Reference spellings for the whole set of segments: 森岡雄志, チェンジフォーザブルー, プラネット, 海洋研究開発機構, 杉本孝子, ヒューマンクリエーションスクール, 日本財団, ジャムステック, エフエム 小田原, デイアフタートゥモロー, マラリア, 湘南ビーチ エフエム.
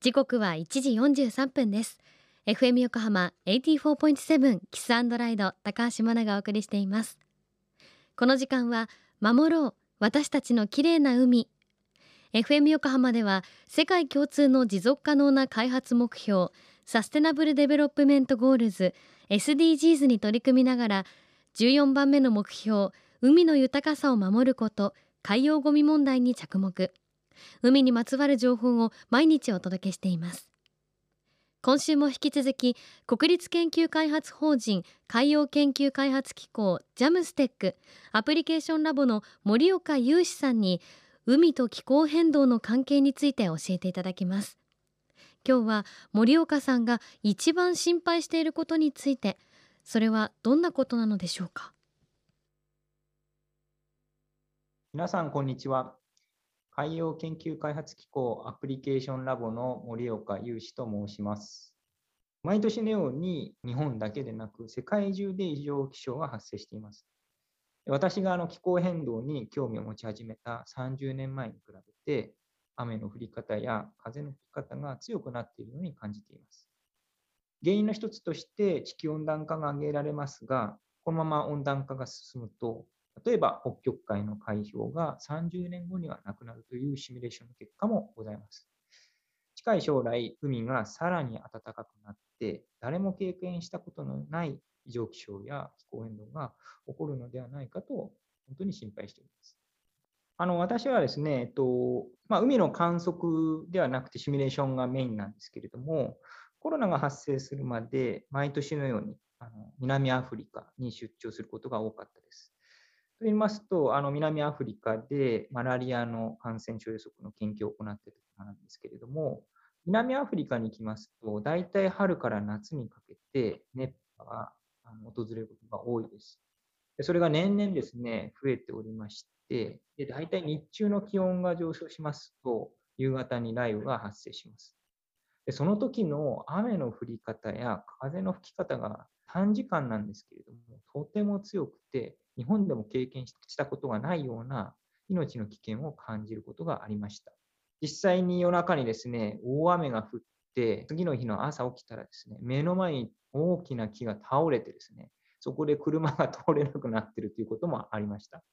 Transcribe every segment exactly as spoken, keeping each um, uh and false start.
時刻はいちじよんじゅうさんぷんです。 エフエム 横浜 はちじゅうよんてんなな キス&ライド高橋真奈がお送りしています。この時間は守ろう私たちの綺麗な海。 エフエム 横浜では世界共通の持続可能な開発目標サステナブルデベロップメントゴールズ エスディージーズ に取り組みながらじゅうよんばんめの目標海の豊かさを守ること海洋ゴミ問題に着目。海にまつわる情報を毎日お届けしています。今週も引き続き国立研究開発法人海洋研究開発機構ジャムステックアプリケーションラボの森岡雄志さんに海と気候変動の関係について教えていただきます。今日は森岡さんが一番心配していることについて、それはどんなことなのでしょうか。皆さんこんにちは。海洋研究開発機構アプリケーションラボの森岡雄志と申します。毎年のように日本だけでなく世界中で異常気象が発生しています。私があの気候変動に興味を持ち始めたさんじゅうねんまえに比べて雨の降り方や風の吹き方が強くなっているように感じています。原因の一つとして地球温暖化が挙げられますが、このまま温暖化が進むと例えば北極海の海氷がさんじゅうねんごにはなくなるというシミュレーションの結果もございます。近い将来、海がさらに暖かくなって、誰も経験したことのない異常気象や気候変動が起こるのではないかと本当に心配しています。あの私はですね、えっとまあ、海の観測ではなくてシミュレーションがメインなんですけれども、コロナが発生するまで毎年のようにあの南アフリカに出張することが多かったです。と言いますと、あの南アフリカでマラリアの感染症予測の研究を行っているところなんですけれども、南アフリカに行きますと、大体春から夏にかけて熱波が訪れることが多いです。それが年々ですね、増えておりまして、で大体日中の気温が上昇しますと、夕方に雷雨が発生します。でその時の雨の降り方や風の吹き方が短時間なんですけれども、とても強くて、日本でも経験したことがないような命の危険を感じることがありました。実際に夜中にですね、大雨が降って、次の日の朝起きたらですね、目の前に大きな木が倒れてですね、そこで車が通れなくなっているということもありました。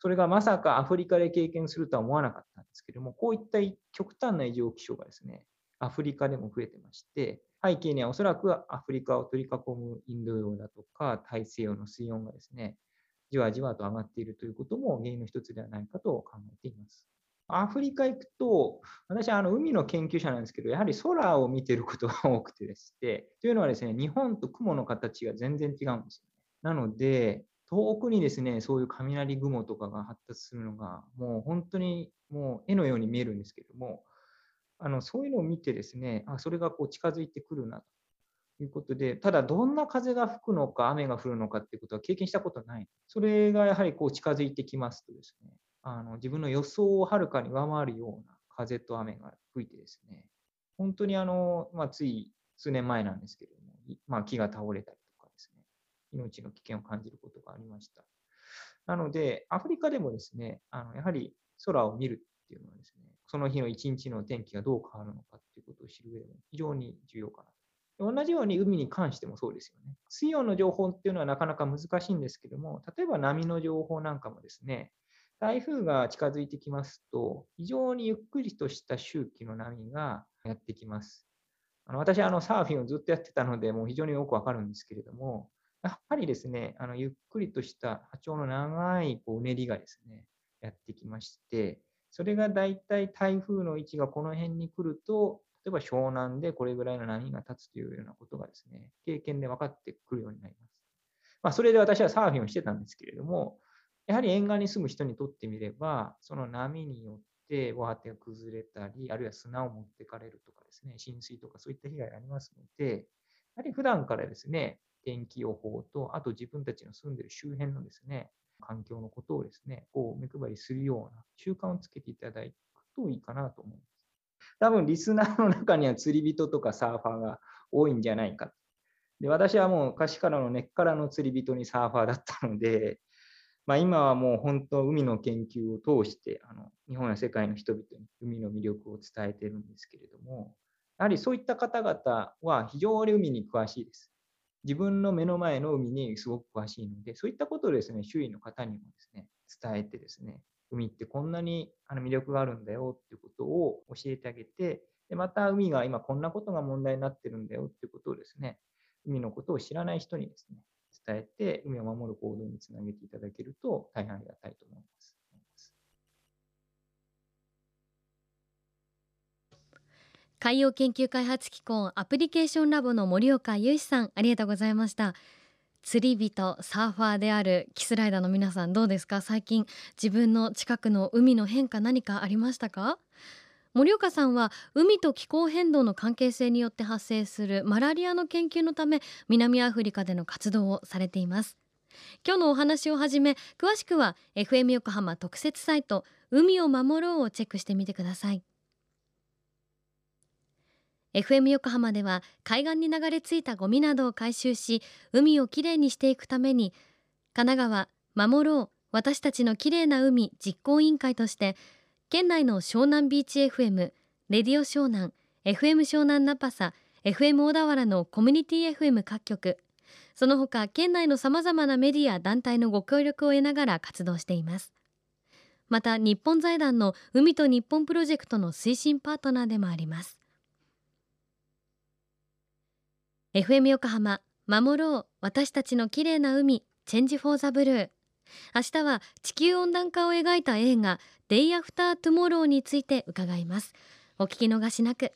それがまさかアフリカで経験するとは思わなかったんですけれども、こういった極端な異常気象がですね、アフリカでも増えてまして、背景にはおそらくアフリカを取り囲むインド洋だとか大西洋の水温がですね、じわじわと上がっているということも原因の一つではないかと考えています。アフリカ行くと、私はあの海の研究者なんですけど、やはり空を見ていることが多くてですね、というのはですね、日本と雲の形が全然違うんですよね。なので、遠くにですね、そういう雷雲とかが発達するのが、もう本当にもう絵のように見えるんですけども、あのそういうのを見てですね、あそれがこう近づいてくるなということで、ただどんな風が吹くのか雨が降るのかっていうことは経験したことない。それがやはりこう近づいてきますとですね、あの自分の予想をはるかに上回るような風と雨が吹いてですね、本当にあの、まあ、つい数年前なんですけれども、まあ、木が倒れたりとかですね、命の危険を感じることがありました。なのでアフリカでもですね、あのやはり空を見るっていうのはですね、その日の一日の天気がどう変わるのかということを知る上でも非常に重要かな。同じように海に関してもそうですよね。水温の情報っていうのはなかなか難しいんですけども、例えば波の情報なんかもですね、台風が近づいてきますと、非常にゆっくりとした周期の波がやってきます。あの私はあのサーフィンをずっとやってたので、もう非常によくわかるんですけれども、やっぱりですね、あのゆっくりとした波長の長いこううねりがですね、やってきまして、それがだいたい台風の位置がこの辺に来ると、例えば湘南でこれぐらいの波が立つというようなことがですね、経験で分かってくるようになります。まあ、それで私はサーフィンをしてたんですけれども、やはり沿岸に住む人にとってみれば、その波によって防波堤が崩れたり、あるいは砂を持っていかれるとかですね、浸水とかそういった被害がありますので、やはり普段からですね、天気予報と、あと自分たちの住んでいる周辺のですね、環境のことをですね、こう目配りするような習慣をつけていただくといいかなと思います。多分リスナーの中には釣り人とかサーファーが多いんじゃないか。で、私はもう昔からの根っからの釣り人にサーファーだったので、まあ、今はもう本当海の研究を通してあの日本や世界の人々に海の魅力を伝えているんですけれども、やはりそういった方々は非常に海に詳しいです。自分の目の前の海にすごく詳しいので、そういったことをですね、周囲の方にもですね、伝えてですね、海ってこんなに魅力があるんだよっていうことを教えてあげて、でまた海が今こんなことが問題になってるんだよっていうことをですね、海のことを知らない人にですね、伝えて海を守る行動につなげていただけると大変ありがたいと思います。海洋研究開発機構アプリケーションラボの森岡雄史さん、ありがとうございました。釣り人、サーファーであるキスライダーの皆さん、どうですか？最近自分の近くの海の変化、何かありましたか？森岡さんは海と気候変動の関係性によって発生するマラリアの研究のため、南アフリカでの活動をされています。今日のお話をはじめ、詳しくは エフエム 横浜特設サイト海を守ろうをチェックしてみてください。エフエム 横浜では海岸に流れ着いたゴミなどを回収し、海をきれいにしていくために、神奈川守ろう私たちのきれいな海実行委員会として、県内の湘南ビーチ エフエム、 レディオ湘南、 エフエム 湘南ナパサ、 エフエム 小田原のコミュニティ エフエム 各局、その他県内のさまざまなメディア団体のご協力を得ながら活動しています。また日本財団の海と日本プロジェクトの推進パートナーでもあります。エフエム 横浜守ろう私たちの綺麗な海チェンジフォーザブルー、明日は地球温暖化を描いた映画デイアフタートゥモローについて伺います。お聞き逃しなく。